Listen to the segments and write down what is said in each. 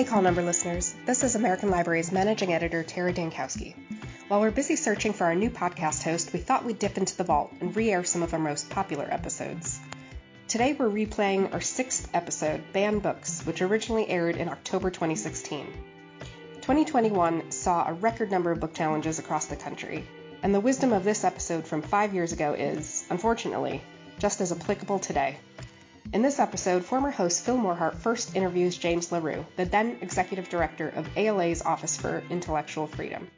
Hey Call Number listeners, this is American Library's Managing Editor Tara Dankowski. While we're busy searching for our new podcast host, we thought we'd dip into the vault and re-air some of our most popular episodes. Today we're replaying our 6th episode, Ban Books, which originally aired in October 2016. 2021 saw a record number of book challenges across the country, and the wisdom of this episode from 5 years ago is, unfortunately, just as applicable today. In this episode, former host Phil Morehart first interviews James LaRue, the then executive director of ALA's Office for Intellectual Freedom.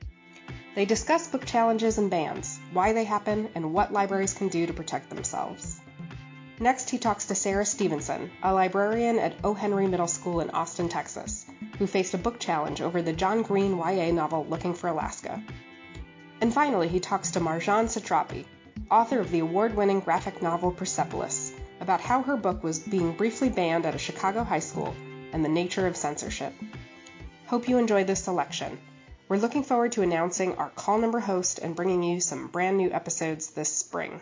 They discuss book challenges and bans, why they happen, and what libraries can do to protect themselves. Next, he talks to Sarah Stevenson, a librarian at O. Henry Middle School in Austin, Texas, who faced a book challenge over the John Green YA novel Looking for Alaska. And finally, he talks to Marjane Satrapi, author of the award-winning graphic novel Persepolis, about how her book was being briefly banned at a Chicago high school and the nature of censorship. Hope you enjoy this selection. We're looking forward to announcing our Call Number host and bringing you some brand new episodes this spring.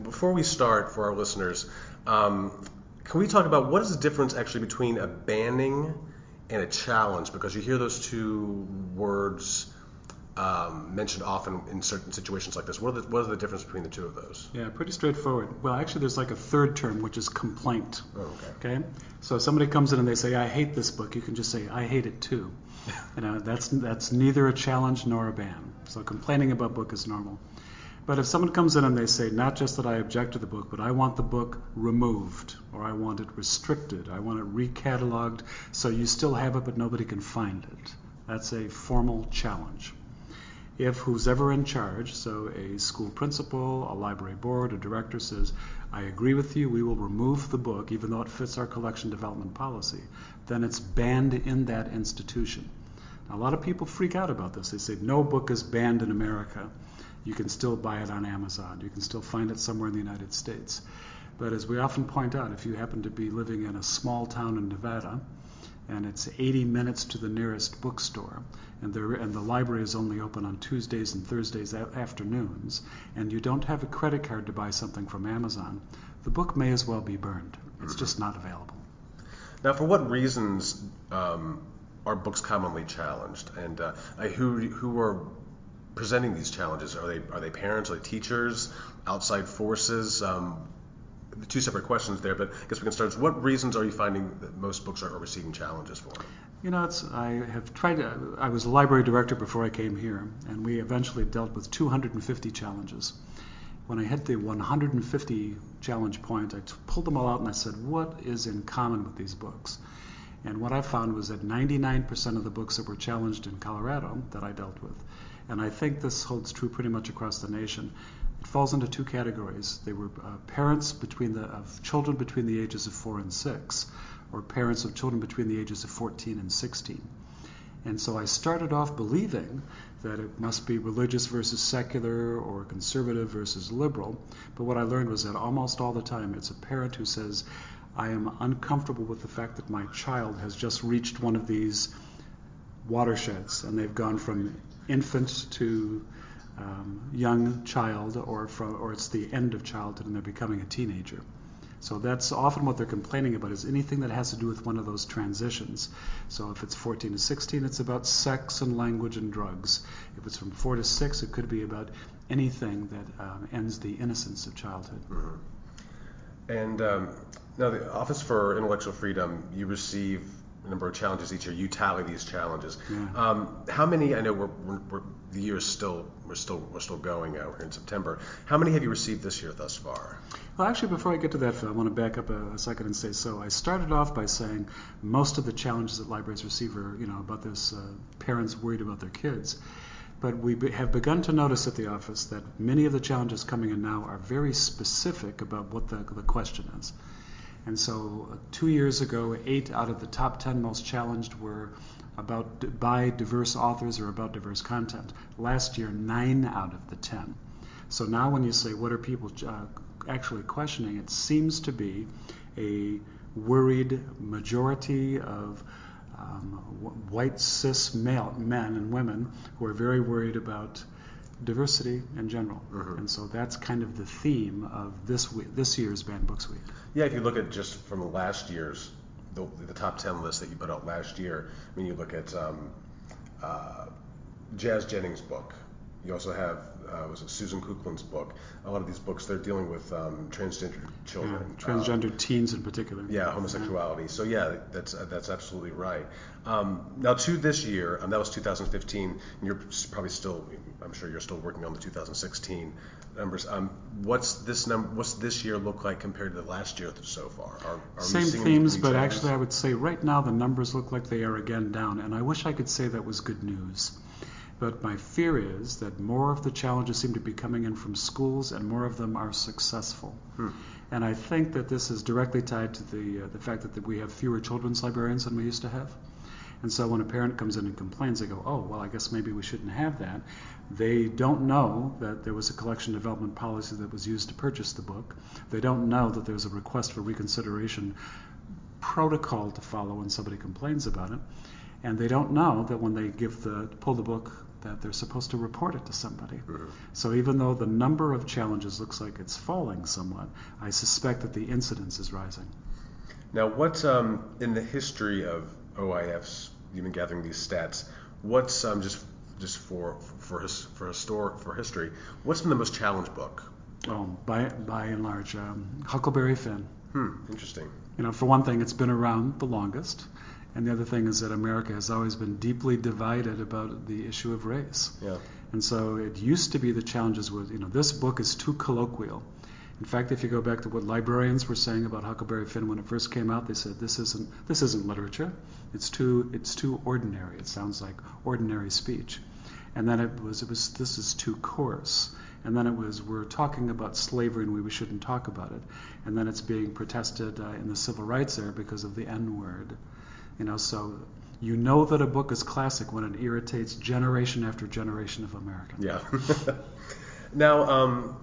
Before we start, for our listeners, can we talk about what is the difference actually between a banning and a challenge? Because you hear those two words mentioned often in certain situations like this. What is the difference between the two of those? Yeah, pretty straightforward. Well, actually, there's like a third term, which is complaint. Oh, okay. So if somebody comes in and they say, I hate this book, you can just say, I hate it too. That's neither a challenge nor a ban. So complaining about a book is normal. But if someone comes in and they say, not just that I object to the book, but I want the book removed, or I want it restricted, I want it recataloged, so you still have it, but nobody can find it. That's a formal challenge. If who's ever in charge, so a school principal, a library board, a director says, I agree with you, we will remove the book, even though it fits our collection development policy, then it's banned in that institution. Now, a lot of people freak out about this. They say, no book is banned in America. You can still buy it on Amazon. You can still find it somewhere in the United States. But as we often point out, if you happen to be living in a small town in Nevada, and it's 80 minutes to the nearest bookstore, and the library is only open on Tuesdays and Thursdays afternoons, and you don't have a credit card to buy something from Amazon, the book may as well be burned. It's just not available. Now, for what reasons are books commonly challenged, and who are presenting these challenges? Are they parents? Are they teachers? Outside forces? Two separate questions there, but I guess we can start. What reasons are you finding that most books are receiving challenges for? I was a library director before I came here, and we eventually dealt with 250 challenges. When I hit the 150 challenge point, I pulled them all out and I said, what is in common with these books? And what I found was that 99% of the books that were challenged in Colorado that I dealt with, and I think this holds true pretty much across the nation, it falls into two categories. They were parents of children between the ages of 4 and 6, or parents of children between the ages of 14 and 16. And so I started off believing that it must be religious versus secular or conservative versus liberal. But what I learned was that almost all the time it's a parent who says, I am uncomfortable with the fact that my child has just reached one of these watersheds, and they've gone from infant to young child, or it's the end of childhood and they're becoming a teenager. So that's often what they're complaining about, is anything that has to do with one of those transitions. So if it's 14 to 16, it's about sex and language and drugs. If it's from 4 to 6, it could be about anything that ends the innocence of childhood. Mm-hmm. And now the Office for Intellectual Freedom, you receive a number of challenges each year. You tally these challenges. Yeah. How many? I know the year is still we're still going. We're in September. How many have you received this year thus far? Well, actually, before I get to that, Phil, I want to back up a second and say, so I started off by saying most of the challenges that libraries receive are, about this parents worried about their kids. But we have begun to notice at the office that many of the challenges coming in now are very specific about what the question is. And so 2 years ago, 8 out of the top 10 most challenged were about by diverse authors or about diverse content. Last year, 9 out of the 10. So now when you say, what are people actually questioning, it seems to be a worried majority of white cis male men and women who are very worried about diversity in general. Mm-hmm. And so that's kind of the theme of this year's Banned Books Week. Yeah, if you look at just from last year's the top 10 list that you put out last year, I mean, you look at Jazz Jennings' book. You also have was it Susan Kuklin's book. A lot of these books, they're dealing with transgender children, transgender teens in particular. Yeah, homosexuality. Yeah. So yeah, that's absolutely right. Now to this year, that was 2015, and you're probably still, I'm sure you're still working on the 2016 numbers. What's this What's this year look like compared to the last year so far? Are same themes, but actually, I would say right now the numbers look like they are again down, and I wish I could say that was good news. But my fear is that more of the challenges seem to be coming in from schools, and more of them are successful. And I think that this is directly tied to the fact that we have fewer children's librarians than we used to have. And so when a parent comes in and complains, they go, oh, well, I guess maybe we shouldn't have that. They don't know that there was a collection development policy that was used to purchase the book. They don't know that there's a request for reconsideration protocol to follow when somebody complains about it. And they don't know that when they pull the book, that they're supposed to report it to somebody. Mm-hmm. So even though the number of challenges looks like it's falling somewhat, I suspect that the incidence is rising. Now, what in the history of OIFs, you've been gathering these stats, what's just for history, what's been the most challenged book? By and large, Huckleberry Finn. Interesting. You know, for one thing, it's been around the longest. And the other thing is that America has always been deeply divided about the issue of race. Yeah. And so it used to be the challenges with, you know, this book is too colloquial. In fact, if you go back to what librarians were saying about Huckleberry Finn when it first came out, they said this isn't literature. It's too ordinary. It sounds like ordinary speech. And then it was this is too coarse. And then it was, we're talking about slavery and we shouldn't talk about it. And then it's being protested in the civil rights era because of the N-word. You know, so you know that a book is classic when it irritates generation after generation of Americans. Yeah. Now,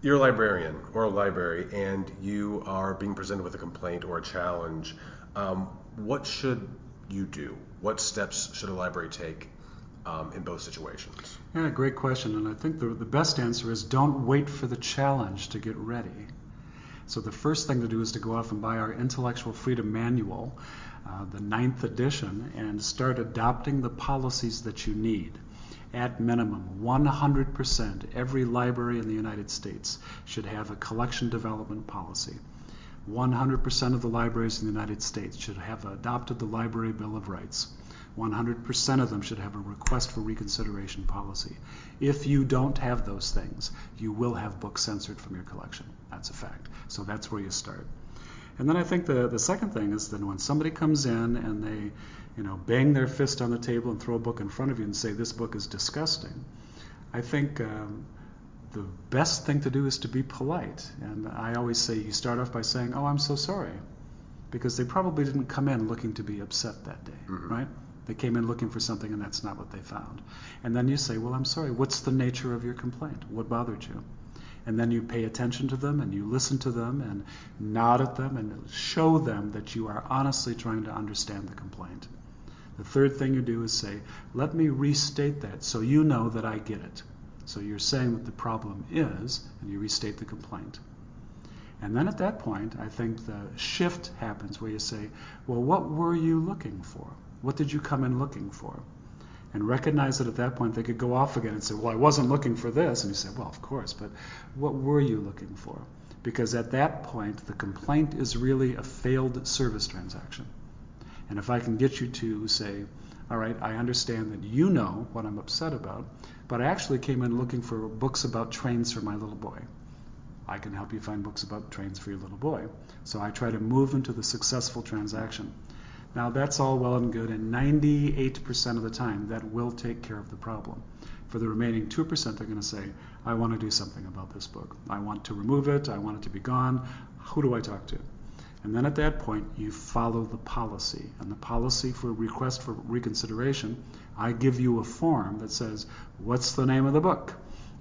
you're a librarian or a library, and you are being presented with a complaint or a challenge. What should you do? What steps should a library take in both situations? Yeah, great question. And I think the best answer is don't wait for the challenge to get ready. So the first thing to do is to go off and buy our Intellectual Freedom Manual, the 9th edition, and start adopting the policies that you need. At minimum, 100% every library in the United States should have a collection development policy. 100% of the libraries in the United States should have adopted the Library Bill of Rights. 100% of them should have a request for reconsideration policy. If you don't have those things, you will have books censored from your collection. That's a fact. So that's where you start. And then I think the second thing is that when somebody comes in and they, you know, bang their fist on the table and throw a book in front of you and say, this book is disgusting, I think the best thing to do is to be polite. And I always say, you start off by saying, oh, I'm so sorry, because they probably didn't come in looking to be upset that day, right? They came in looking for something, and that's not what they found. And then you say, well, I'm sorry, what's the nature of your complaint? What bothered you? And then you pay attention to them, and you listen to them, and nod at them, and show them that you are honestly trying to understand the complaint. The third thing you do is say, let me restate that so you know that I get it. So you're saying what the problem is, and you restate the complaint. And then at that point, I think the shift happens where you say, well, what were you looking for? What did you come in looking for? And recognize that at that point they could go off again and say, well, I wasn't looking for this. And you say, well, of course, but what were you looking for? Because at that point, the complaint is really a failed service transaction. And if I can get you to say, all right, I understand that you know what I'm upset about, but I actually came in looking for books about trains for my little boy. I can help you find books about trains for your little boy. So I try to move into the successful transaction. Now, that's all well and good, and 98% of the time, that will take care of the problem. For the remaining 2%, they're going to say, I want to do something about this book. I want to remove it. I want it to be gone. Who do I talk to? And then at that point, you follow the policy. And the policy for request for reconsideration, I give you a form that says, what's the name of the book?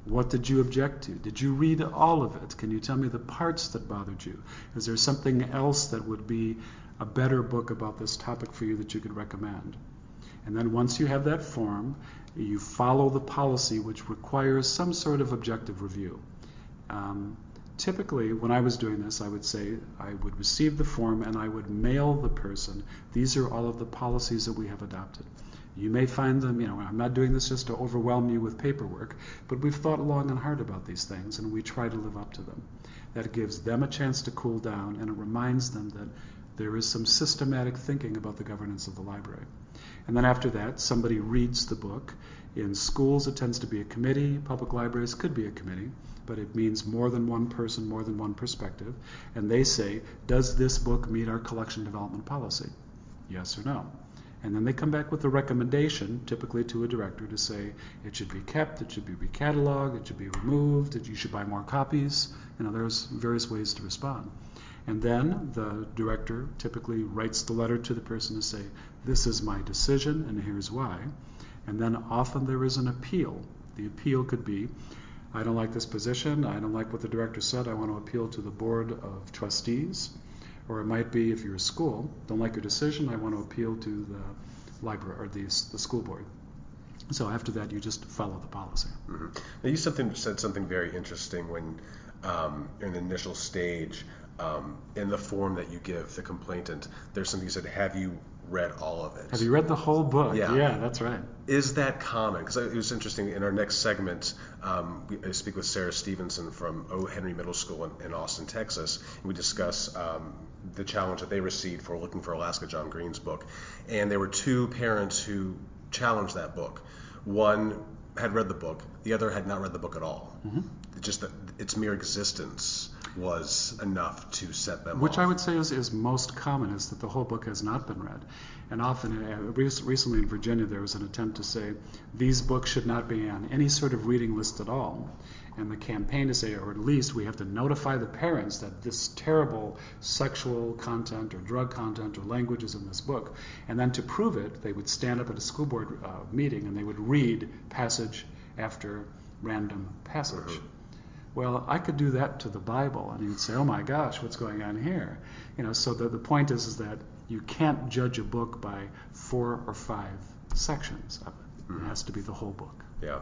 What did you object to? Did you read all of it? Can you tell me the parts that bothered you? Is there something else that would be a better book about this topic for you that you could recommend? And then once you have that form, you follow the policy, which requires some sort of objective review. typically when I was doing this, I would say I would receive the form and I would mail the person, these are all of the policies that we have adopted. You may find them, you know, I'm not doing this just to overwhelm you with paperwork, but we've thought long and hard about these things and we try to live up to them. That gives them a chance to cool down and it reminds them that there is some systematic thinking about the governance of the library. And then after that, somebody reads the book. In schools, it tends to be a committee. Public libraries could be a committee, but it means more than one person, more than one perspective. And they say, does this book meet our collection development policy? Yes or no? And then they come back with a recommendation, typically to a director, to say it should be kept, it should be recataloged, it should be removed, that you should buy more copies. You know, there's various ways to respond. And then the director typically writes the letter to the person to say, this is my decision and here's why. And then often there is an appeal. The appeal could be, I don't like this position, I don't like what the director said, I want to appeal to the board of trustees. Or it might be, if you're a school, don't like your decision, I want to appeal to the library or the school board. So after that, you just follow the policy. Mm-hmm. Now you said something very interesting when in the initial stage, in the form that you give the complainant, there's something you said, have you read all of it? Have you read the whole book? Yeah, that's right. Is that common? Because it was interesting, in our next segment, I speak with Sarah Stevenson from O. Henry Middle School in Austin, Texas, and we discuss the challenge that they received for Looking for Alaska, John Green's book. And there were two parents who challenged that book. One had read the book, the other had not read the book at all. Mm-hmm. Just that its mere existence was enough to set them off. Which I would say is most common, is that the whole book has not been read. And often, recently in Virginia, there was an attempt to say, these books should not be on any sort of reading list at all. And the campaign to say, or at least we have to notify the parents that this terrible sexual content or drug content or language is in this book. And then to prove it, they would stand up at a school board meeting and they would read passage after random passage. Mm-hmm. Well, I could do that to the Bible, and you'd say, oh my gosh, what's going on here? You know, so the point is that you can't judge a book by 4 or 5 sections of it. Mm-hmm. It has to be the whole book. Yeah.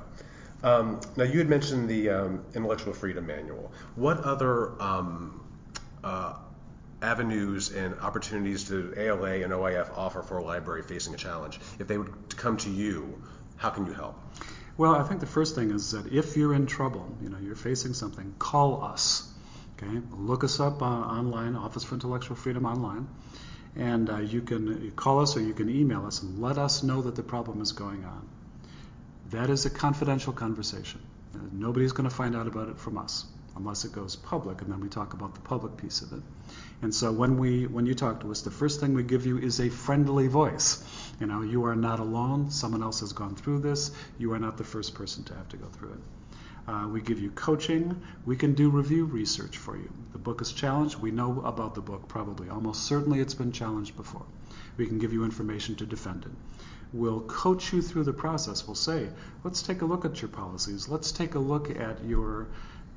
Now, you had mentioned the Intellectual Freedom Manual. What other avenues and opportunities do ALA and OIF offer for a library facing a challenge? If they would come to you, how can you help? Well, I think the first thing is that if you're in trouble, you know, you're facing something, call us, okay? Look us up online, Office for Intellectual Freedom Online, and you can call us or you can email us and let us know that the problem is going on. That is a confidential conversation. Nobody's going to find out about it from us unless it goes public, and then we talk about the public piece of it. And so when you talk to us, the first thing we give you is a friendly voice. You know, you are not alone. Someone else has gone through this. You are not the first person to have to go through it. We give you coaching. We can do review research for you. The book is challenged. We know about the book probably. Almost certainly it's been challenged before. We can give you information to defend it. We'll coach you through the process. We'll say, let's take a look at your policies. Let's take a look at your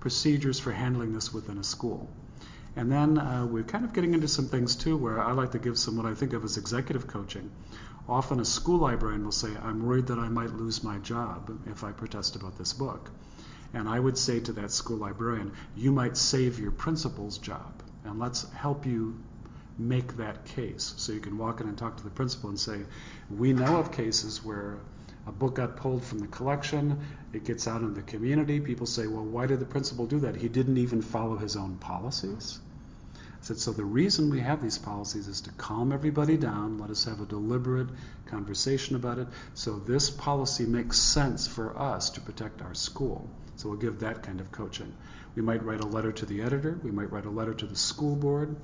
procedures for handling this within a school. And then we're kind of getting into some things too where I like to give some what I think of as executive coaching. Often a school librarian will say, I'm worried that I might lose my job if I protest about this book. And I would say to that school librarian, you might save your principal's job, and let's help you make that case. So you can walk in and talk to the principal and say, we know of cases where a book got pulled from the collection, it gets out in the community, people say, well, why did the principal do that? He didn't even follow his own policies. I said, so the reason we have these policies is to calm everybody down, let us have a deliberate conversation about it, so this policy makes sense for us to protect our school. So we'll give that kind of coaching. We might write a letter to the editor, we might write a letter to the school board.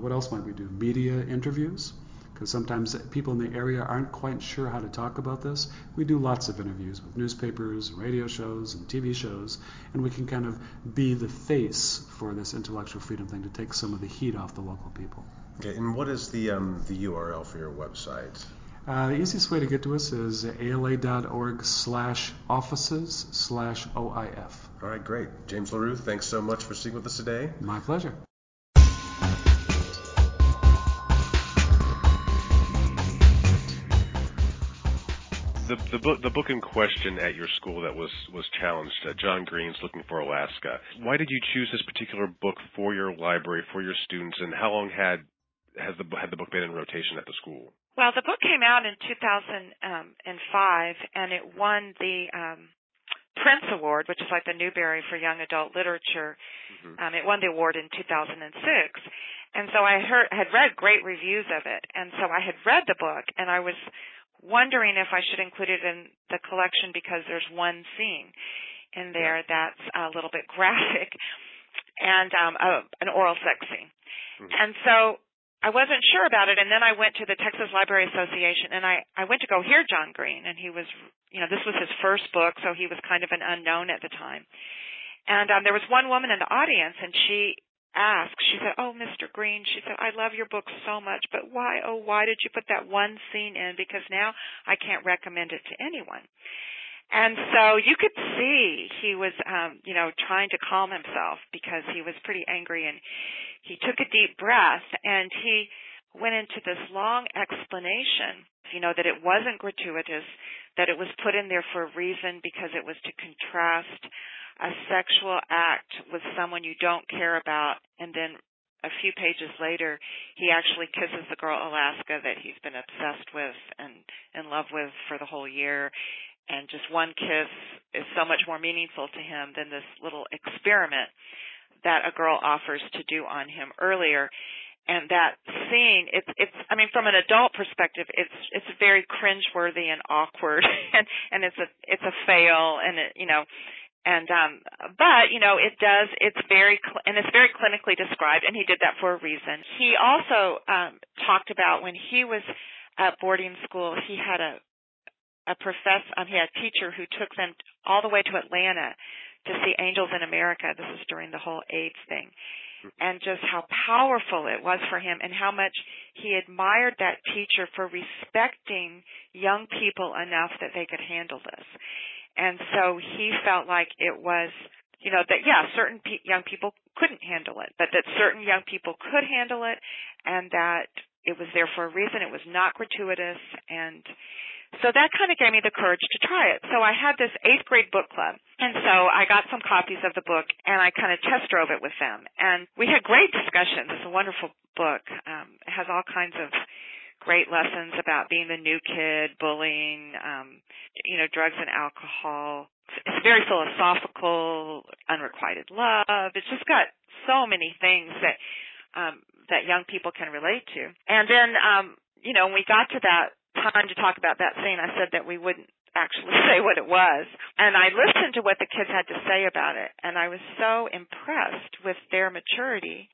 What else might we do? Media interviews. Because sometimes people in the area aren't quite sure how to talk about this. We do lots of interviews with newspapers, radio shows, and TV shows, and we can kind of be the face for this intellectual freedom thing to take some of the heat off the local people. Okay, and what is the URL for your website? The easiest way to get to us is ala.org/offices/OIF. All right, great. James LaRue, thanks so much for speaking with us today. My pleasure. The book in question at your school that was challenged, John Green's Looking for Alaska. Why did you choose this particular book for your library, for your students, and how long had the book been in rotation at the school? Well, the book came out in 2005, and it won the Printz Award, which is like the Newbery for Young Adult Literature. Mm-hmm. It won the award in 2006, and so I had read great reviews of it, and so I had read the book, and I was wondering if I should include it in the collection because there's one scene in there that's a little bit graphic and an oral sex scene. Mm-hmm. And so I wasn't sure about it, and then I went to the Texas Library Association, and I went to go hear John Green, and he was, you know, this was his first book, so he was kind of an unknown at the time. And there was one woman in the audience, and she asked, she said, "Oh, Mr. Green," she said, "I love your book so much, but why, oh, why did you put that one scene in? Because now I can't recommend it to anyone." And so you could see he was, you know, trying to calm himself because he was pretty angry, and he took a deep breath, and he went into this long explanation, you know, that it wasn't gratuitous, that it was put in there for a reason because it was to contrast a sexual act with someone you don't care about, and then a few pages later he actually kisses the girl Alaska that he's been obsessed with and in love with for the whole year, and just one kiss is so much more meaningful to him than this little experiment that a girl offers to do on him earlier. And that scene, it's I mean, from an adult perspective, it's very cringeworthy and awkward, and it's a fail, and it, you know, and but you know, it's very clinically described, and he did that for a reason. He also talked about when he was at boarding school, he had a teacher who took them all the way to Atlanta to see Angels in America. This is during the whole AIDS thing. And just how powerful it was for him, and how much he admired that teacher for respecting young people enough that they could handle this. And so he felt like it was, you know, that, yeah, certain young people couldn't handle it, but that certain young people could handle it, and that it was there for a reason. It was not gratuitous. And so that kind of gave me the courage to try it. So I had this 8th grade book club, and so I got some copies of the book, and I kind of test drove it with them. And we had great discussions. It's a wonderful book. It has all kinds of great lessons about being the new kid, bullying, you know, drugs and alcohol. It's very philosophical, unrequited love. It's just got so many things that that young people can relate to. And then, you know, when we got to that time to talk about that scene, I said that we wouldn't actually say what it was, and I listened to what the kids had to say about it, and I was so impressed with their maturity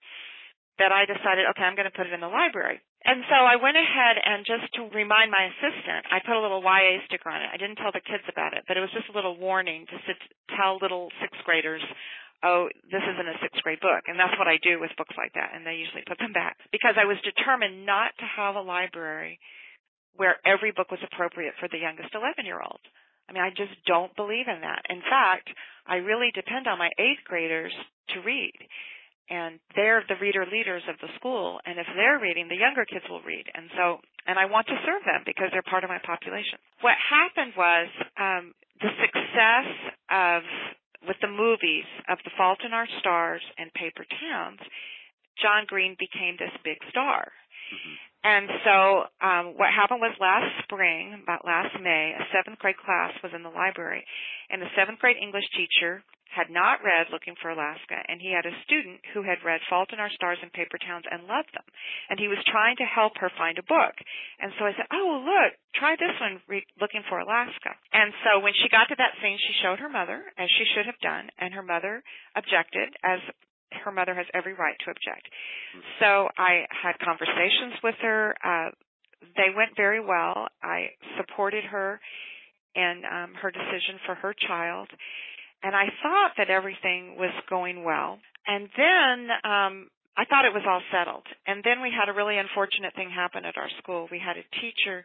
that I decided, okay, I'm going to put it in the library. And so I went ahead, and just to remind my assistant, I put a little YA sticker on it. I didn't tell the kids about it, but it was just a little warning to tell little 6th graders, oh, this isn't a 6th grade book. And that's what I do with books like that, and they usually put them back, because I was determined not to have a library where every book was appropriate for the youngest 11-year-old. I mean, I just don't believe in that. In fact, I really depend on my 8th graders to read, and they're the reader leaders of the school, and if they're reading, the younger kids will read, and I want to serve them because they're part of my population. What happened was the success with the movies of The Fault in Our Stars and Paper Towns, John Green became this big star. Mm-hmm. And so what happened was last May, a 7th grade class was in the library, and the 7th grade English teacher had not read Looking for Alaska, and he had a student who had read Fault in Our Stars and Paper Towns and loved them, and he was trying to help her find a book. And so I said, oh, look, try this one, Looking for Alaska. And so when she got to that scene, she showed her mother, as she should have done, and her mother objected, as her mother has every right to object. So I had conversations with her. They went very well. I supported her in her decision for her child, and I thought that everything was going well. And then I thought it was all settled. And then we had a really unfortunate thing happen at our school. We had a teacher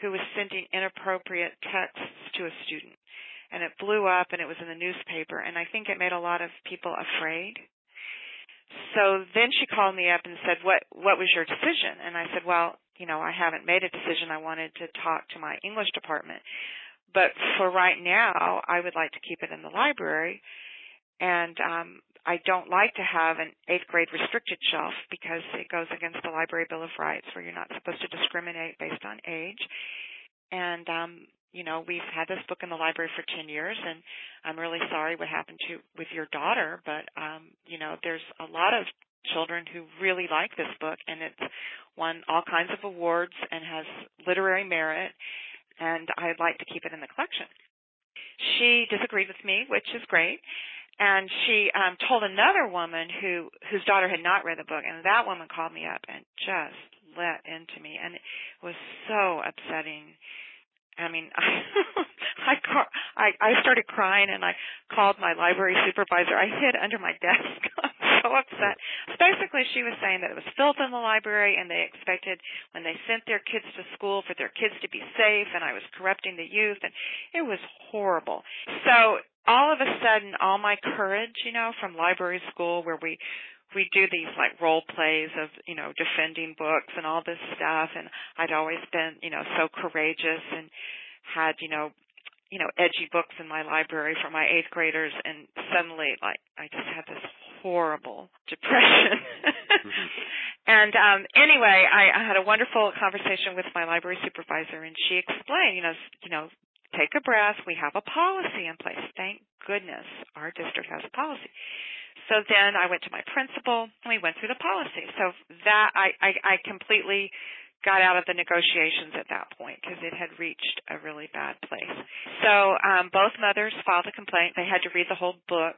who was sending inappropriate texts to a student, and it blew up, and it was in the newspaper, and I think it made a lot of people afraid. So then she called me up and said, what was your decision? And I said, well, you know, I haven't made a decision. I wanted to talk to my English department. But for right now, I would like to keep it in the library, and I don't like to have an 8th grade restricted shelf because it goes against the Library Bill of Rights where you're not supposed to discriminate based on age. And, you know, we've had this book in the library for 10 years, and I'm really sorry what happened with your daughter, but, you know, there's a lot of children who really like this book, and it's won all kinds of awards and has literary merit, and I'd like to keep it in the collection. She disagreed with me, which is great, and she told another woman whose daughter had not read the book, and that woman called me up and just let into me, and it was so upsetting. I mean, I started crying, and I called my library supervisor. I hid under my desk. I'm so upset. Basically, she was saying that it was filth in the library, and they expected when they sent their kids to school for their kids to be safe, and I was corrupting the youth, and it was horrible. So all of a sudden, all my courage, you know, from library school where we do these like role plays of, you know, defending books and all this stuff, and I'd always been, you know, so courageous and had, you know, edgy books in my library for my 8th graders, and suddenly, like, I just had this horrible depression. Mm-hmm. And anyway, I had a wonderful conversation with my library supervisor, and she explained, you know, take a breath. We have a policy in place. Thank goodness our district has a policy. So then I went to my principal, and we went through the policy. So that I completely got out of the negotiations at that point because it had reached a really bad place. So both mothers filed a complaint. They had to read the whole book.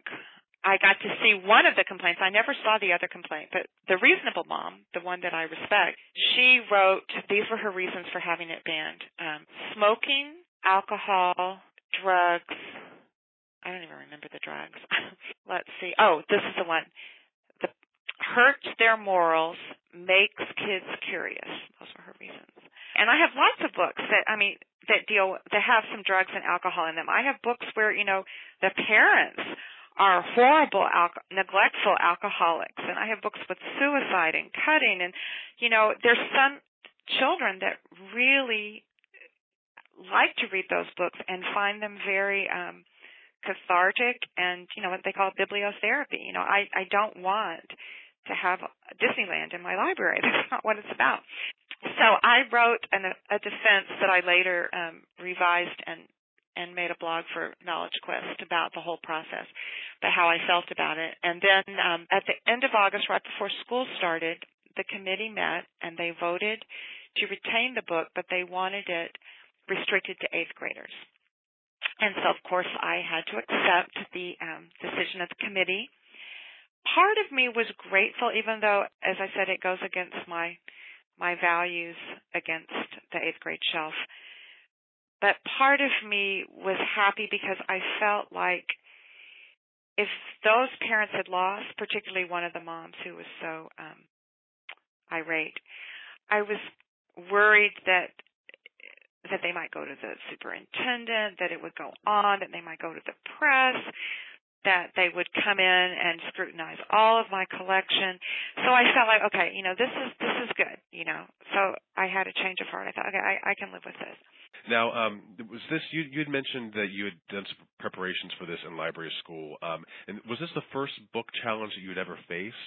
I got to see one of the complaints. I never saw the other complaint, but the reasonable mom, the one that I respect, she wrote, these were her reasons for having it banned. Smoking, alcohol, drugs. I don't even remember the drugs. Let's see. Oh, this is the one. The hurts their morals, makes kids curious. Those were her reasons. And I have lots of books that have some drugs and alcohol in them. I have books where, you know, the parents are horrible, neglectful alcoholics. And I have books with suicide and cutting. And, you know, there's some children that really like to read those books and find them very cathartic, and, you know, what they call bibliotherapy. You know, I don't want to have Disneyland in my library. That's not what it's about. So I wrote a defense that I later revised and made a blog for Knowledge Quest about the whole process, but how I felt about it. And then at the end of August, right before school started, the committee met, and they voted to retain the book, but they wanted it restricted to 8th graders. And so, of course, I had to accept the decision of the committee. Part of me was grateful, even though, as I said, it goes against my values against the 8th grade shelf. But part of me was happy because I felt like if those parents had lost, particularly one of the moms who was so irate, I was worried that they might go to the superintendent, that it would go on, that they might go to the press, that they would come in and scrutinize all of my collection. So I felt like, okay, you know, this is good, you know. So I had a change of heart. I thought, okay, I can live with this. Now, was this you'd mentioned that you had done some preparations for this in library school, and was this the first book challenge that you had ever faced?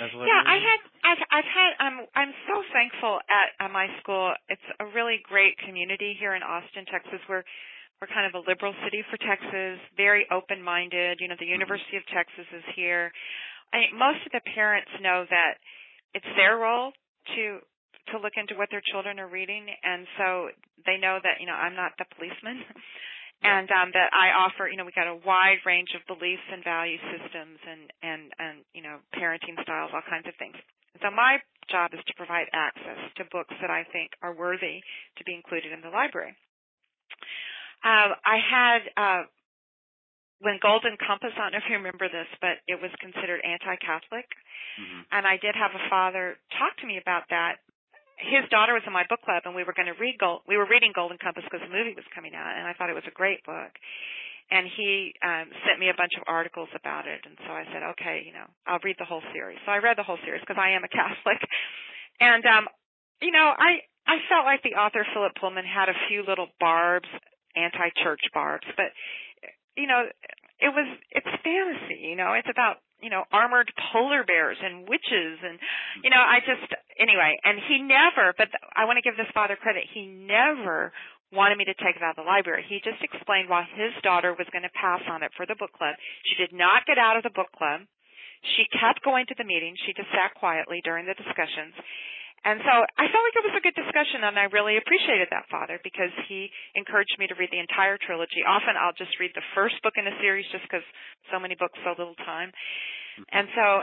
Yeah, I'm so thankful at my school. It's a really great community here in Austin, Texas. We're kind of a liberal city for Texas, very open-minded. You know, the University of Texas is here. I think most of the parents know that it's their role to look into what their children are reading, and so they know that, you know, I'm not the policeman. And that I offer, you know, we got a wide range of beliefs and value systems and you know, parenting styles, all kinds of things. So my job is to provide access to books that I think are worthy to be included in the library. I had, when Golden Compass, I don't know if you remember this, but it was considered anti-Catholic. Mm-hmm. And I did have a father talk to me about that. His daughter was in my book club, and we were going to read we were reading Golden Compass because the movie was coming out, and I thought it was a great book. And he sent me a bunch of articles about it, and so I said, okay, you know, I'll read the whole series. So I read the whole series because I am a Catholic. And, you know, I felt like the author, Philip Pullman, had a few little barbs anti-church barbs. But, you know, it's fantasy, you know. It's about, you know, armored polar bears and witches and, you know, anyway. And he never, but I want to give this father credit, he never wanted me to take it out of the library. He just explained why his daughter was going to pass on it for the book club. She did not get out of the book club. She kept going to the meetings. She just sat quietly during the discussions. And so I felt like it was a good discussion, and I really appreciated that father because he encouraged me to read the entire trilogy. Often I'll just read the first book in a series just because so many books, so little time. And so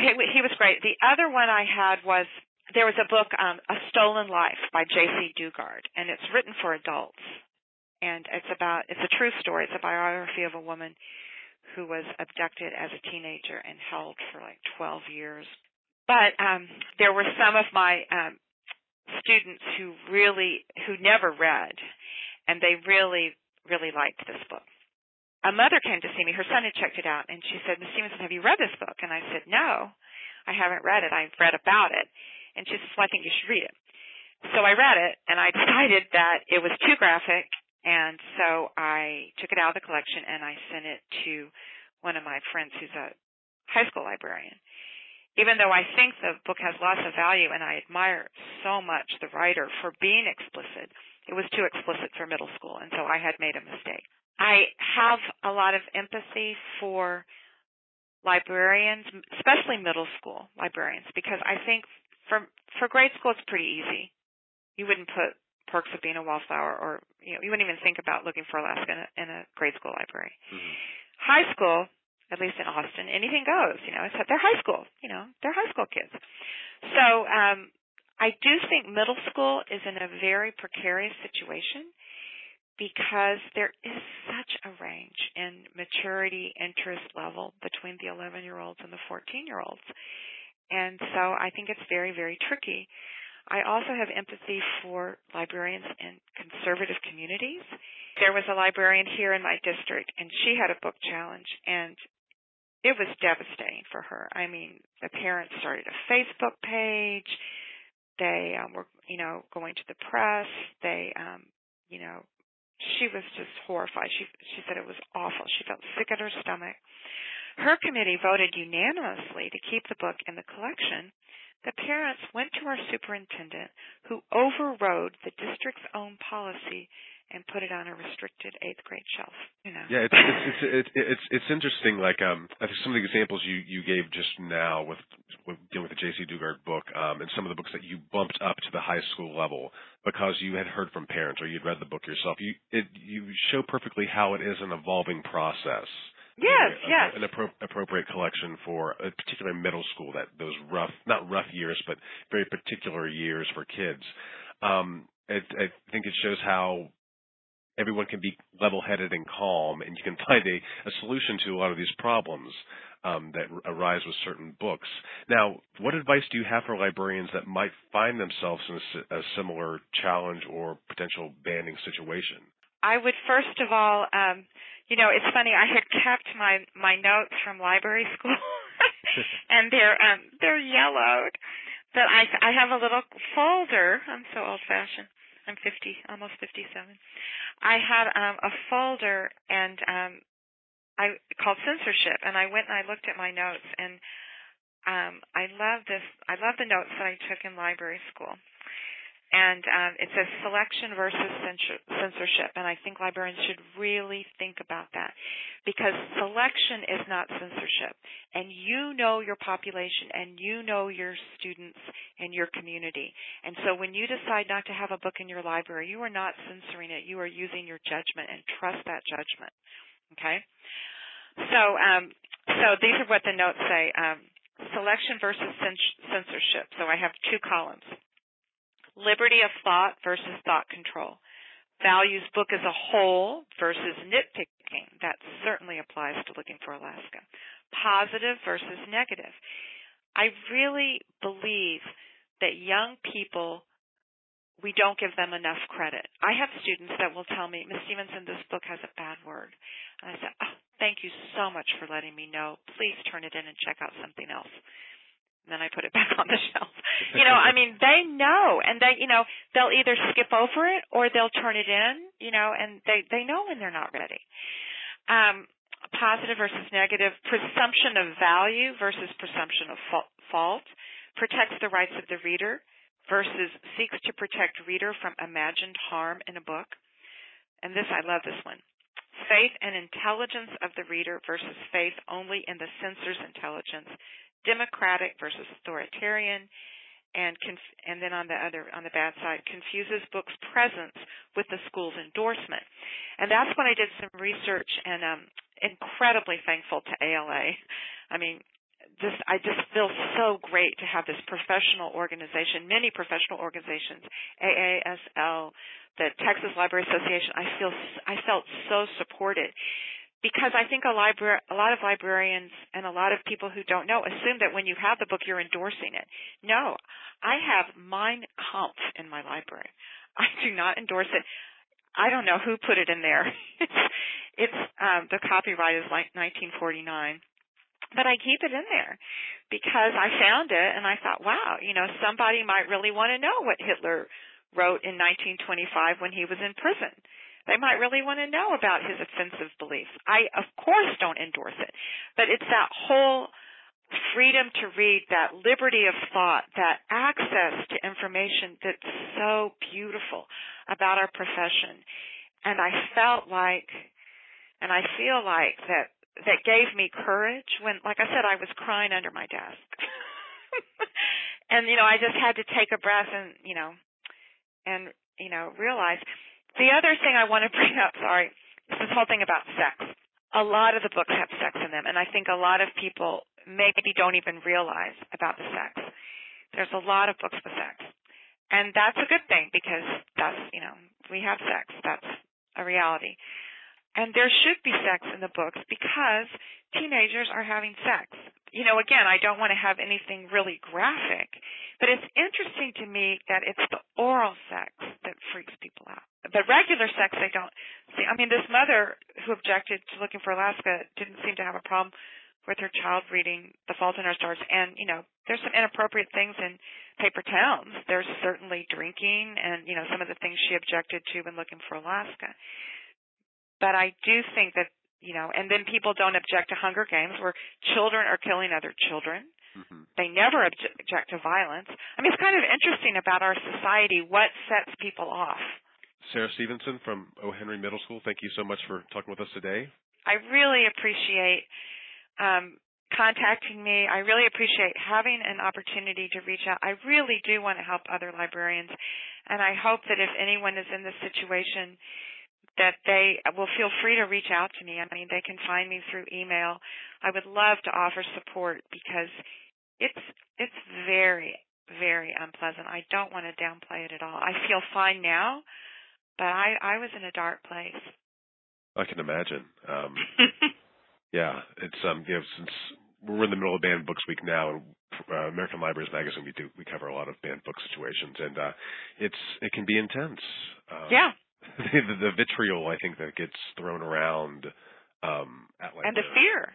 he was great. The other one I had was there was a book, A Stolen Life by J.C. Dugard, and it's written for adults. And it's a true story. It's a biography of a woman who was abducted as a teenager and held for like 12 years. But there were some of my students who never read, and they really, really liked this book. A mother came to see me. Her son had checked it out, and she said, "Ms. Stevenson, have you read this book?" And I said, "No, I haven't read it. I've read about it." And she said, "Well, I think you should read it." So I read it, and I decided that it was too graphic, and so I took it out of the collection, and I sent it to one of my friends who's a high school librarian. Even though I think the book has lots of value and I admire so much the writer for being explicit, it was too explicit for middle school, and so I had made a mistake. I have a lot of empathy for librarians, especially middle school librarians, because I think for grade school it's pretty easy. You wouldn't put Perks of Being a Wallflower or, you know, you wouldn't even think about Looking for Alaska in a grade school library. Mm-hmm. High school, at least in Austin, anything goes, you know, except they're high school, you know, they're high school kids. So I do think middle school is in a very precarious situation because there is such a range in maturity interest level between the 11-year-olds and the 14-year-olds. And so I think it's very, very tricky. I also have empathy for librarians in conservative communities. There was a librarian here in my district, and she had a book challenge, and it was devastating for her. I mean, the parents started a Facebook page. They were, you know, going to the press. They, you know, she was just horrified. She said it was awful. She felt sick at her stomach. Her committee voted unanimously to keep the book in the collection. The parents went to our superintendent, who overrode the district's own policy and put it on a restricted 8th grade shelf. You know. Yeah, it's interesting. Like I think some of the examples you gave just now with dealing with the J.C. Dugard book and some of the books that you bumped up to the high school level because you had heard from parents or you'd read the book yourself. You show perfectly how it is an evolving process. Yes, yes. An appropriate collection for a particular middle school, that those rough, not rough years, but very particular years for kids. I think it shows how everyone can be level-headed and calm, and you can find a solution to a lot of these problems that arise with certain books. Now, what advice do you have for librarians that might find themselves in a similar challenge or potential banning situation? I would first of all, you know, it's funny. I had kept my notes from library school, and they're yellowed. But I have a little folder. I'm so old fashioned. I'm 50, almost 57. I had a folder and I called censorship, and I went and I looked at my notes, and I love this. I love the notes that I took in library school. And it says selection versus censorship, and I think librarians should really think about that because selection is not censorship, and you know your population, and you know your students and your community. And so when you decide not to have a book in your library, you are not censoring it. You are using your judgment, and trust that judgment, okay? So these are what the notes say, selection versus censorship. So I have two columns. Liberty of thought versus thought control. Values book as a whole versus nitpicking. That certainly applies to Looking for Alaska. Positive versus negative. I really believe that young people, we don't give them enough credit. I have students that will tell me, "Ms. Stevenson, this book has a bad word." And I say, "Oh, thank you so much for letting me know. Please turn it in and check out something else." and then I put it back on the shelf. You know, I mean, they know, and they, you know, they'll either skip over it or they'll turn it in, you know, and they know when they're not ready. Positive versus negative, presumption of value versus presumption of fault, protects the rights of the reader versus seeks to protect reader from imagined harm in a book. And this, I love this one. Faith and intelligence of the reader versus faith only in the censor's intelligence, democratic versus authoritarian, and then on the other, on the bad side, confuses book's presence with the school's endorsement. And that's when I did some research, and incredibly thankful to ALA. I mean, I just feel so great to have this professional organization, many professional organizations, AASL, the Texas Library Association. I felt so supported. Because I think a lot of librarians and a lot of people who don't know assume that when you have the book, you're endorsing it. No, I have Mein Kampf in my library. I do not endorse it. I don't know who put it in there. It's the copyright is like 1949, but I keep it in there because I found it and I thought, wow, you know, somebody might really want to know what Hitler wrote in 1925 when he was in prison. They might really want to know about his offensive beliefs. I, of course, don't endorse it, but it's that whole freedom to read, that liberty of thought, that access to information that's so beautiful about our profession. And I felt like, and I feel like that gave me courage when, like I said, I was crying under my desk. And, you know, I just had to take a breath and realize. The other thing I want to bring up, sorry, is this whole thing about sex. A lot of the books have sex in them, and I think a lot of people maybe don't even realize about the sex. There's a lot of books with sex, and that's a good thing because that's, you know, we have sex. That's a reality. And there should be sex in the books because teenagers are having sex. You know, again, I don't want to have anything really graphic, but it's interesting to me that it's the oral sex that freaks people out. But regular sex, they don't see. I mean, this mother who objected to Looking for Alaska didn't seem to have a problem with her child reading The Fault in Our Stars. And, you know, there's some inappropriate things in Paper Towns. There's certainly drinking and, you know, some of the things she objected to in Looking for Alaska. But I do think that, you know, and then people don't object to Hunger Games where children are killing other children. Mm-hmm. They never object to violence. I mean, it's kind of interesting about our society what sets people off. Sarah Stevenson from O. Henry Middle School, thank you so much for talking with us today. I really appreciate contacting me. I really appreciate having an opportunity to reach out. I really do want to help other librarians, and I hope that if anyone is in this situation, that they will feel free to reach out to me. I mean, they can find me through email. I would love to offer support because it's very, very unpleasant. I don't want to downplay it at all. I feel fine now, but I was in a dark place. I can imagine. Yeah, it's you know, since we're in the middle of Banned Books Week now, and American Libraries Magazine, we cover a lot of banned book situations, and it can be intense. Yeah. The vitriol, I think, that gets thrown around. And the fear.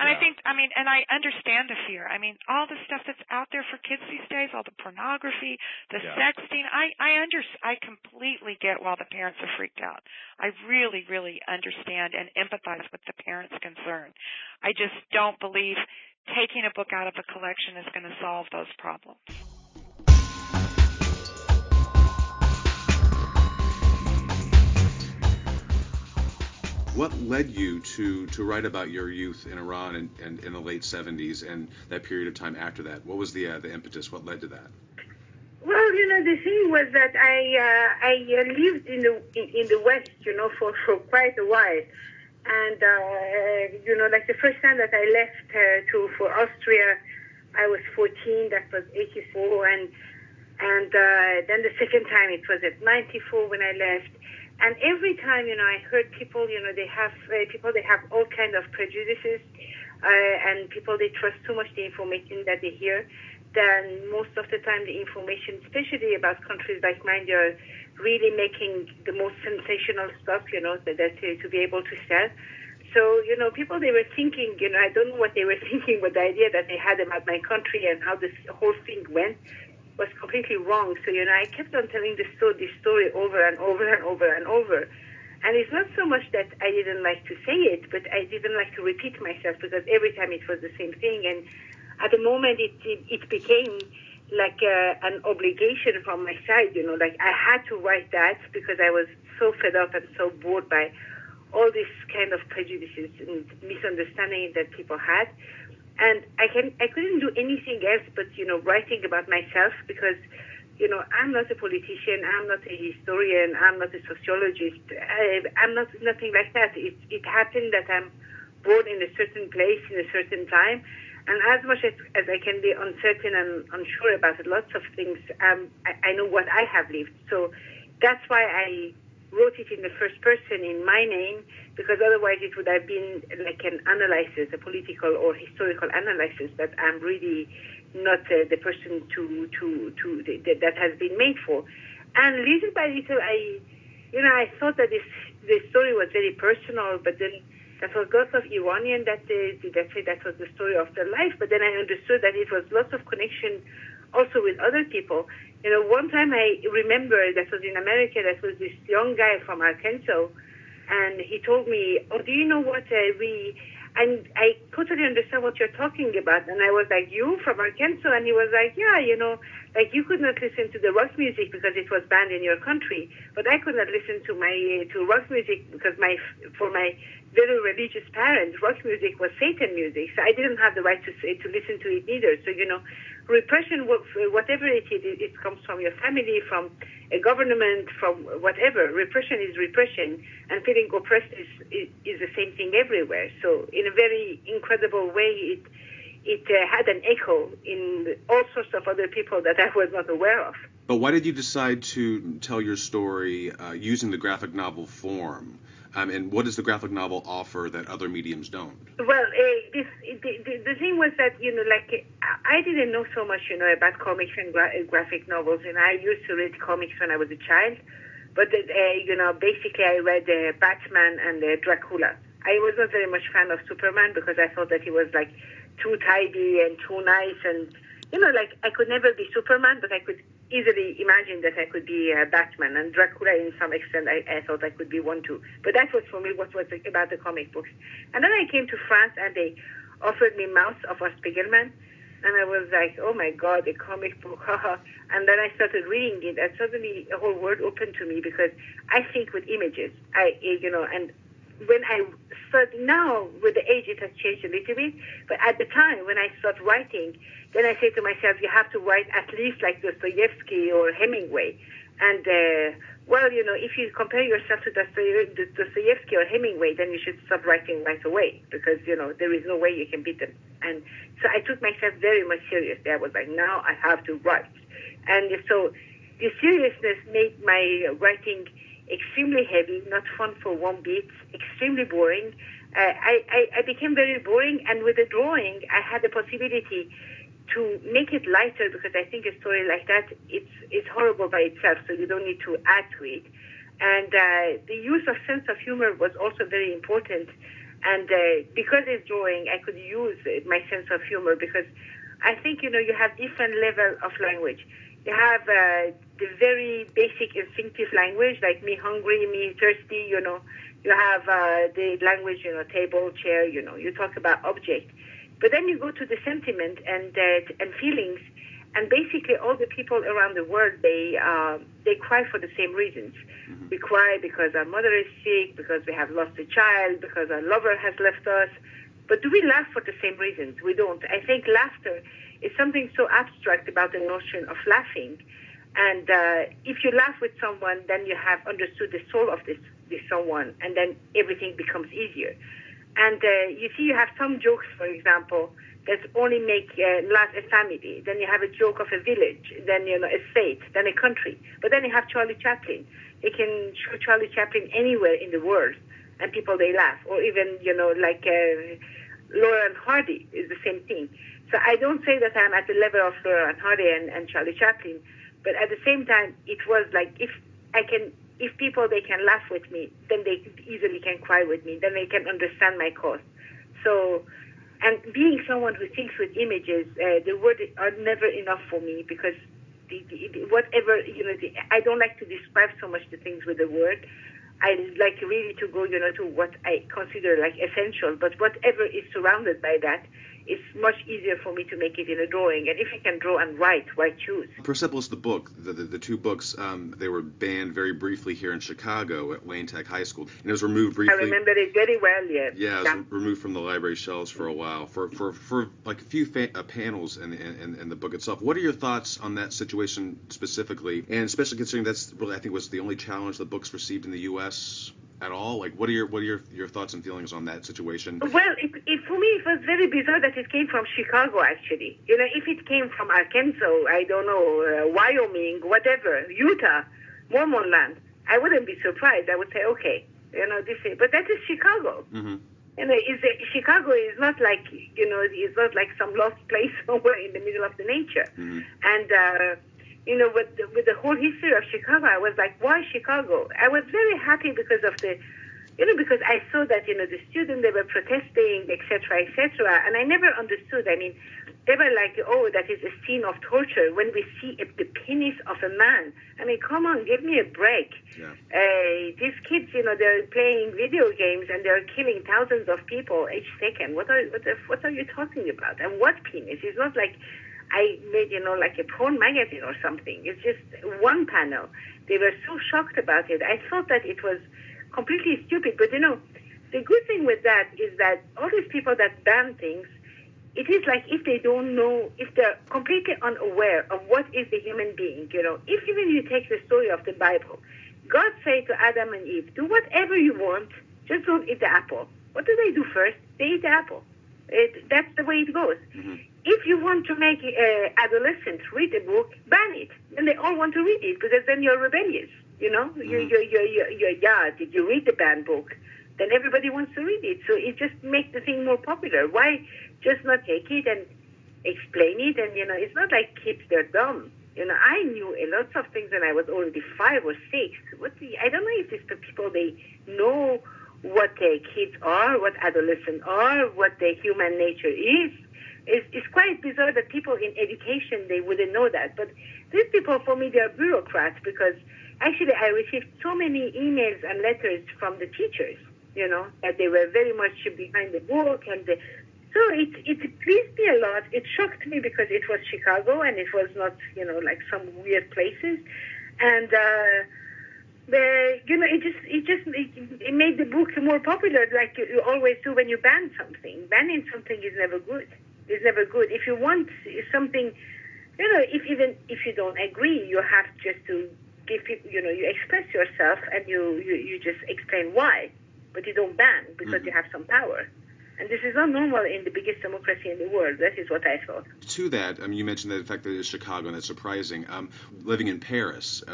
And yeah. I understand the fear. I mean, all the stuff that's out there for kids these days, all the pornography, the sexting, I completely get why the parents are freaked out. I really, really understand and empathize with the parents' concern. I just don't believe taking a book out of a collection is going to solve those problems. What led you to write about your youth in Iran and in the late 70s and that period of time after that? What was the impetus? What led to that? Well, you know, the thing was that I lived in the West, you know, for quite a while, and you know, like the first time that I left for Austria, I was 14. That was 1984, and then the second time it was at 1994 when I left. And every time, you know, I heard people, you know, they have all kind of prejudices, and people, they trust too much the information that they hear. Then most of the time, the information, especially about countries like mine, they're really making the most sensational stuff, you know, that to be able to sell. So, you know, people, they were thinking, you know, I don't know what they were thinking, but the idea that they had about my country and how this whole thing went was completely wrong. So, you know, I kept on telling this story over and over and over and over. And it's not so much that I didn't like to say it, but I didn't like to repeat myself, because every time it was the same thing. And at the moment, it became like an obligation from my side, you know, like I had to write that because I was so fed up and so bored by all these kind of prejudices and misunderstandings that people had. And I couldn't do anything else but, you know, writing about myself, because, you know, I'm not a politician, I'm not a historian, I'm not a sociologist, I'm not nothing like that. It happened that I'm born in a certain place, in a certain time, and as much as I can be uncertain and unsure about lots of things, I know what I have lived. So that's why I wrote it in the first person in my name, because otherwise it would have been like an analysis, a political or historical analysis that I'm really not the person that has been made for. And little by little, I thought that this story was very personal, but then that was lots of Iranian that was the story of their life. But then I understood that it was lots of connection also with other people. You know, one time I remember that was in America, that was this young guy from Arkansas, and he told me, oh, do you know what and I totally understand what you're talking about. And I was like, you from Arkansas? And he was like, yeah, you know, like you could not listen to the rock music because it was banned in your country, but I could not listen to to rock music because for my very religious parents, rock music was Satan music, so I didn't have the right to listen to it either. So, you know, repression, whatever it is, it comes from your family, from a government, from whatever. Repression is repression, and feeling oppressed is the same thing everywhere. So in a very incredible way, it had an echo in all sorts of other people that I was not aware of. But why did you decide to tell your story using the graphic novel form? And what does the graphic novel offer that other mediums don't? Well, the thing was that, you know, like, I didn't know so much, you know, about comics and graphic novels, and I used to read comics when I was a child, but, you know, basically I read Batman and Dracula. I was not very much fan of Superman because I thought that he was, like, too tidy and too nice, and, you know, like, I could never be Superman, but I could easily imagine that I could be Batman, and Dracula in some extent I thought I could be one too. But that was for me what was about the comic books. And then I came to France and they offered me Maus of Spiegelman, and I was like, oh my god, a comic book, haha. And then I started reading it, and suddenly a whole world opened to me because I think with images. And when I start now, with the age it has changed a little bit, but at the time when I start writing, then I say to myself, you have to write at least like Dostoevsky or Hemingway. And, well, you know, if you compare yourself to Dostoevsky or Hemingway, then you should stop writing right away because, you know, there is no way you can beat them. And so I took myself very much seriously. I was like, now I have to write. And so the seriousness made my writing extremely heavy, not fun for one bit, extremely boring. I became very boring, and with the drawing, I had the possibility to make it lighter because I think a story like that, it's horrible by itself, so you don't need to add to it. And the use of sense of humor was also very important. And because it's drawing, I could use my sense of humor because I think, you know, you have different level of language. You have the very basic instinctive language, like me hungry, me thirsty, you know. You have the language, you know, table, chair, you know. You talk about object. But then you go to the sentiment and feelings, and basically all the people around the world, they cry for the same reasons. Mm-hmm. We cry because our mother is sick, because we have lost a child, because our lover has left us. But do we laugh for the same reasons? We don't. I think laughter is something so abstract about the notion of laughing. And if you laugh with someone, then you have understood the soul of this someone, and then everything becomes easier. And you see, you have some jokes, for example, that only make laugh a family. Then you have a joke of a village, then, you know, a state, then a country. But then you have Charlie Chaplin. You can show Charlie Chaplin anywhere in the world, and people, they laugh. Or even, you know, like Laurel and Hardy is the same thing. So I don't say that I'm at the level of Laurel and Hardy and Charlie Chaplin, but at the same time, it was like if I can if people, they can laugh with me, then they easily can cry with me, then they can understand my cause. So, and being someone who thinks with images, the words are never enough for me, because I don't like to describe so much the things with the word. I like really to go, to what I consider like essential, but whatever is surrounded by that, it's much easier for me to make it in a drawing. And if I can draw and write, why choose? Persepolis, the book, the two books, they were banned very briefly here in Chicago at Lane Tech High School. And it was removed briefly. I remember it very well, yes. Yeah, it was removed from the library shelves for a while, for like a few panels and the book itself. What are your thoughts on that situation specifically? And especially considering that's really, I think, was the only challenge the book's received in the U.S., at all? Like, what are your thoughts and feelings on that situation? Well, it for me, it was very bizarre that it came from Chicago, actually. If it came from Arkansas, I don't know, Wyoming, whatever, Utah, Mormon land, I wouldn't be surprised. I would say, okay, but that is Chicago. Mm-hmm. Chicago is not like, it's not like some lost place somewhere in the middle of the nature. Mm-hmm. And, with the whole history of Chicago, I was like, why Chicago? I was very happy because of because I saw that, the students, they were protesting, et cetera, and I never understood. I mean, they were like, oh, that is a scene of torture when we see the penis of a man. I mean, come on, give me a break. Yeah. These kids, they're playing video games and they're killing thousands of people each second. What are you talking about? And what penis? It's not like I made, like a porn magazine or something. It's just one panel. They were so shocked about it. I thought that it was completely stupid. But, the good thing with that is that all these people that ban things, it is like if they don't know, if they're completely unaware of what is the human being, If even you take the story of the Bible, God said to Adam and Eve, do whatever you want, just don't eat the apple. What do they do first? They eat the apple. That's the way it goes. Mm-hmm. If you want to make adolescents read a book, ban it. And they all want to read it because then you're rebellious, Mm-hmm. Did you read the banned book? Then everybody wants to read it. So it just makes the thing more popular. Why just not take it and explain it? And, it's not like kids, they're dumb. I knew a lot of things when I was already 5 or 6. I don't know if it's the people, they know what their kids are, what adolescents are, what their human nature is. It's quite bizarre that people in education, they wouldn't know that. But these people, for me, they are bureaucrats, because actually I received so many emails and letters from the teachers, that they were very much behind the book. So it pleased me a lot. It shocked me because it was Chicago and it was not, like some weird places. And, it made the book more popular, like you always do when you ban something. Banning something is never good. It's never good. If you want something, if you don't agree, you have just to give people, you express yourself and you just explain why, but you don't ban because mm-hmm. you have some power. And this is not normal in the biggest democracy in the world. That is what I thought. To that, you mentioned the fact that it's Chicago and that's surprising. Living in Paris,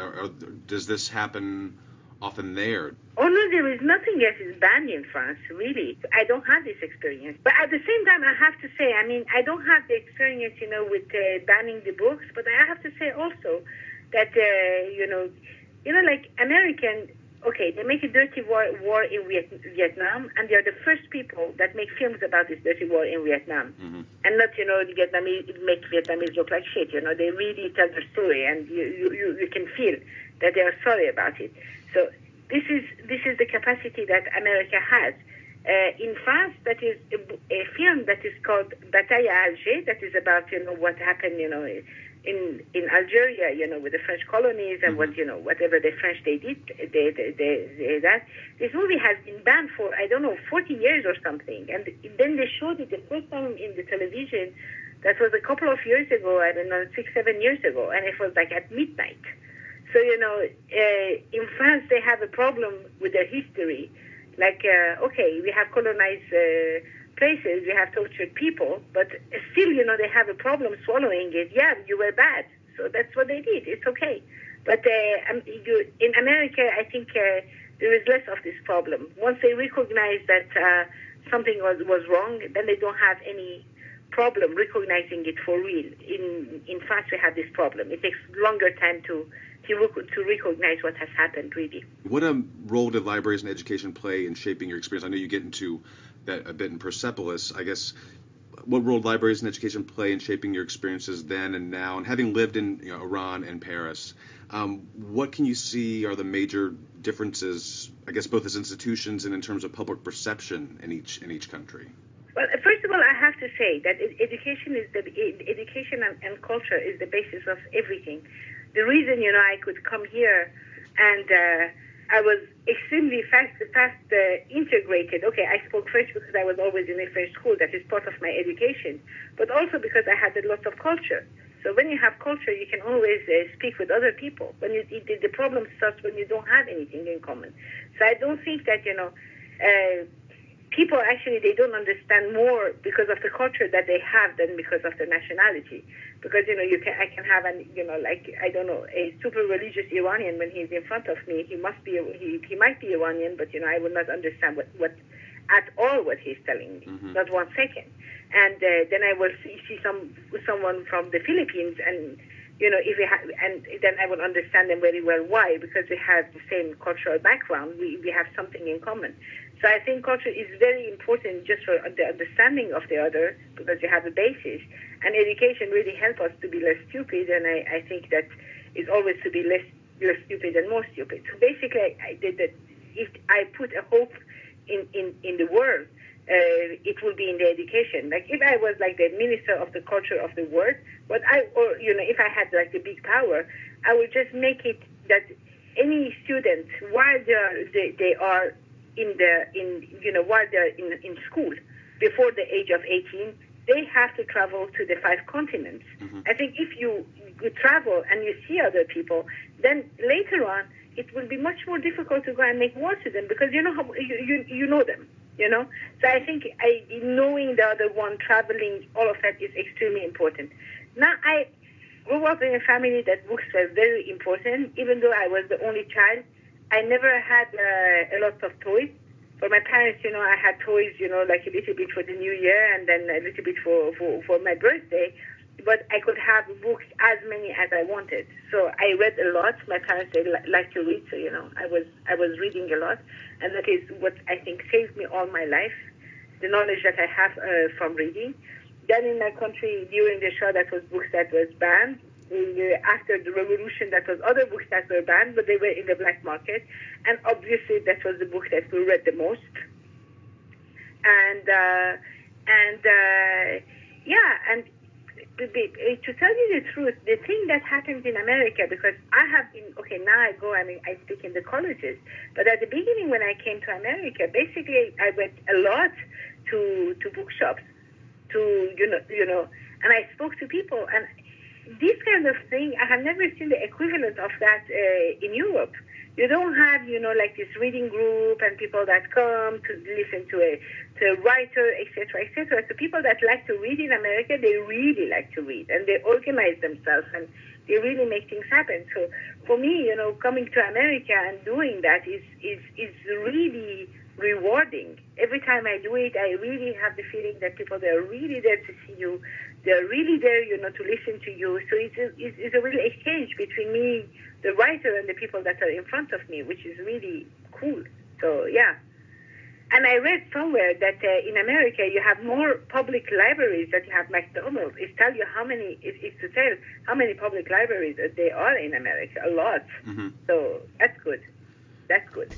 does this happen often there? Oh, no, there is nothing that is banned in France, really. I don't have this experience. But at the same time, I have to say, I don't have the experience, with banning the books, but I have to say also that, like American, okay, they make a dirty war in Vietnam, and they are the first people that make films about this dirty war in Vietnam. Mm-hmm. And not, the Vietnamese make Vietnamese look like shit, they really tell their story, and you can feel that they are sorry about it. So this is the capacity that America has. In France, that is a film that is called Bataille d'Algérie, that is about, what happened, in Algeria, with the French colonies and what, whatever the French they did, they that. This movie has been banned for, I don't know, 40 years or something. And then they showed it the first time in the television. That was a couple of years ago, I don't know, 6-7 years ago. And it was like at midnight. So, in France, they have a problem with their history. Like, okay, we have colonized places, we have tortured people, but still, they have a problem swallowing it. Yeah, you were bad. So that's what they did. It's okay. But in America, I think there is less of this problem. Once they recognize that something was wrong, then they don't have any problem recognizing it for real. In France, we have this problem. It takes longer time to to recognize what has happened, really. What role did libraries and education play in shaping your experience? I know you get into that a bit in Persepolis. I guess, what role did libraries and education play in shaping your experiences then and now? And having lived in Iran and Paris, what can you see are the major differences, I guess, both as institutions and in terms of public perception in each country? Well, first of all, I have to say that education and culture is the basis of everything. The reason, I could come here and I was extremely fast integrated. Okay, I spoke French because I was always in a French school. That is part of my education, but also because I had a lot of culture. So when you have culture, you can always speak with other people. When the problem starts when you don't have anything in common. So I don't think that, people actually, they don't understand more because of the culture that they have than because of the nationality. Because, I can have a super religious Iranian when he's in front of me. He might be Iranian, but, I will not understand what at all what he's telling me, mm-hmm. not one second. And then I will see someone from the Philippines and, and then I will understand them very well why, because we have the same cultural background. We have something in common. So I think culture is very important just for the understanding of the other, because you have a basis. And education really helps us to be less stupid, and I think that is always to be less stupid and more stupid. So basically, I did that. If I put a hope in the world, it will be in the education. Like if I was like the minister of the culture of the world, if I had like a big power, I would just make it that any student, while they are while they're in school, before the age of 18, they have to travel to the 5 continents. Mm-hmm. I think if you travel and you see other people, then later on it will be much more difficult to go and make war to them, because you know them. So I think knowing the other one, traveling, all of that is extremely important. Now I grew up in a family that books were very important, even though I was the only child. I never had a lot of toys. For my parents, I had toys, like a little bit for the New Year and then a little bit for my birthday. But I could have books as many as I wanted. So I read a lot. My parents, they like to read, so, I was reading a lot. And that is what I think saved me all my life, the knowledge that I have from reading. Then in my country, during the Shah, that was books that was banned. After the revolution, that was other books that were banned, but they were in the black market, and obviously that was the book that we read the most. And to tell you the truth, the thing that happens in America, because I have been now I go. I mean, I speak in the colleges, but at the beginning when I came to America, basically I went a lot to bookshops, to and I spoke to people and. This kind of thing, I have never seen the equivalent of that in Europe. You don't have, this reading group and people that come to listen to a writer, etc., etc. So people that like to read in America, they really like to read, and they organize themselves, and they really make things happen. So for me, coming to America and doing that is really rewarding. Every time I do it, I really have the feeling that people, they are really there to see you. They're really there, to listen to you. So it's a real exchange between me, the writer, and the people that are in front of me, which is really cool. So, yeah. And I read somewhere that in America, you have more public libraries than you have McDonald's. It's to tell how many public libraries there are in America. A lot. Mm-hmm. So that's good.